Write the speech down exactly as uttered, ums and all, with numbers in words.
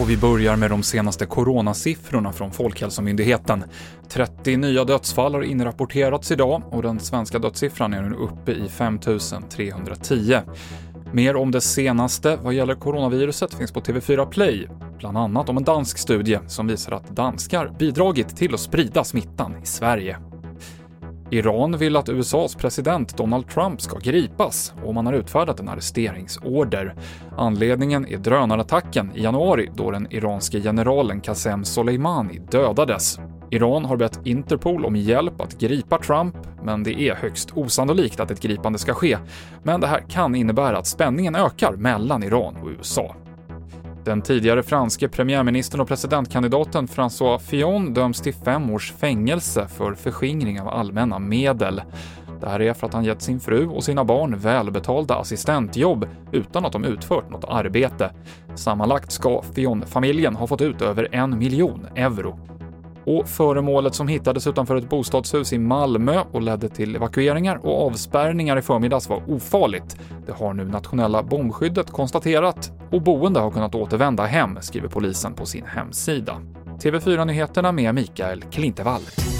Och vi börjar med de senaste coronasiffrorna från Folkhälsomyndigheten. trettio nya dödsfall har inrapporterats idag och den svenska dödssiffran är nu uppe i fem tusen trehundratio. Mer om det senaste vad gäller coronaviruset finns på T V fyra Play. Bland annat om en dansk studie som visar att danskar bidragit till att sprida smittan i Sverige. Iran vill att U S As president Donald Trump ska gripas och man har utfärdat en arresteringsorder. Anledningen är drönarattacken i januari då den iranske generalen Qasem Soleimani dödades. Iran har bett Interpol om hjälp att gripa Trump, men det är högst osannolikt att ett gripande ska ske. Men det här kan innebära att spänningen ökar mellan Iran och U S A. Den tidigare franske premiärministern och presidentkandidaten François Fillon döms till fem års fängelse för förskingring av allmänna medel. Det här är för att han gett sin fru och sina barn välbetalda assistentjobb utan att de utfört något arbete. Sammanlagt ska Fillon-familjen ha fått ut över en miljon euro. Och föremålet som hittades utanför ett bostadshus i Malmö och ledde till evakueringar och avspärrningar i förmiddags var ofarligt. Det har nu nationella bombskyddet konstaterat och boende har kunnat återvända hem, skriver polisen på sin hemsida. T V fyra-nyheterna med Mikael Klintevall.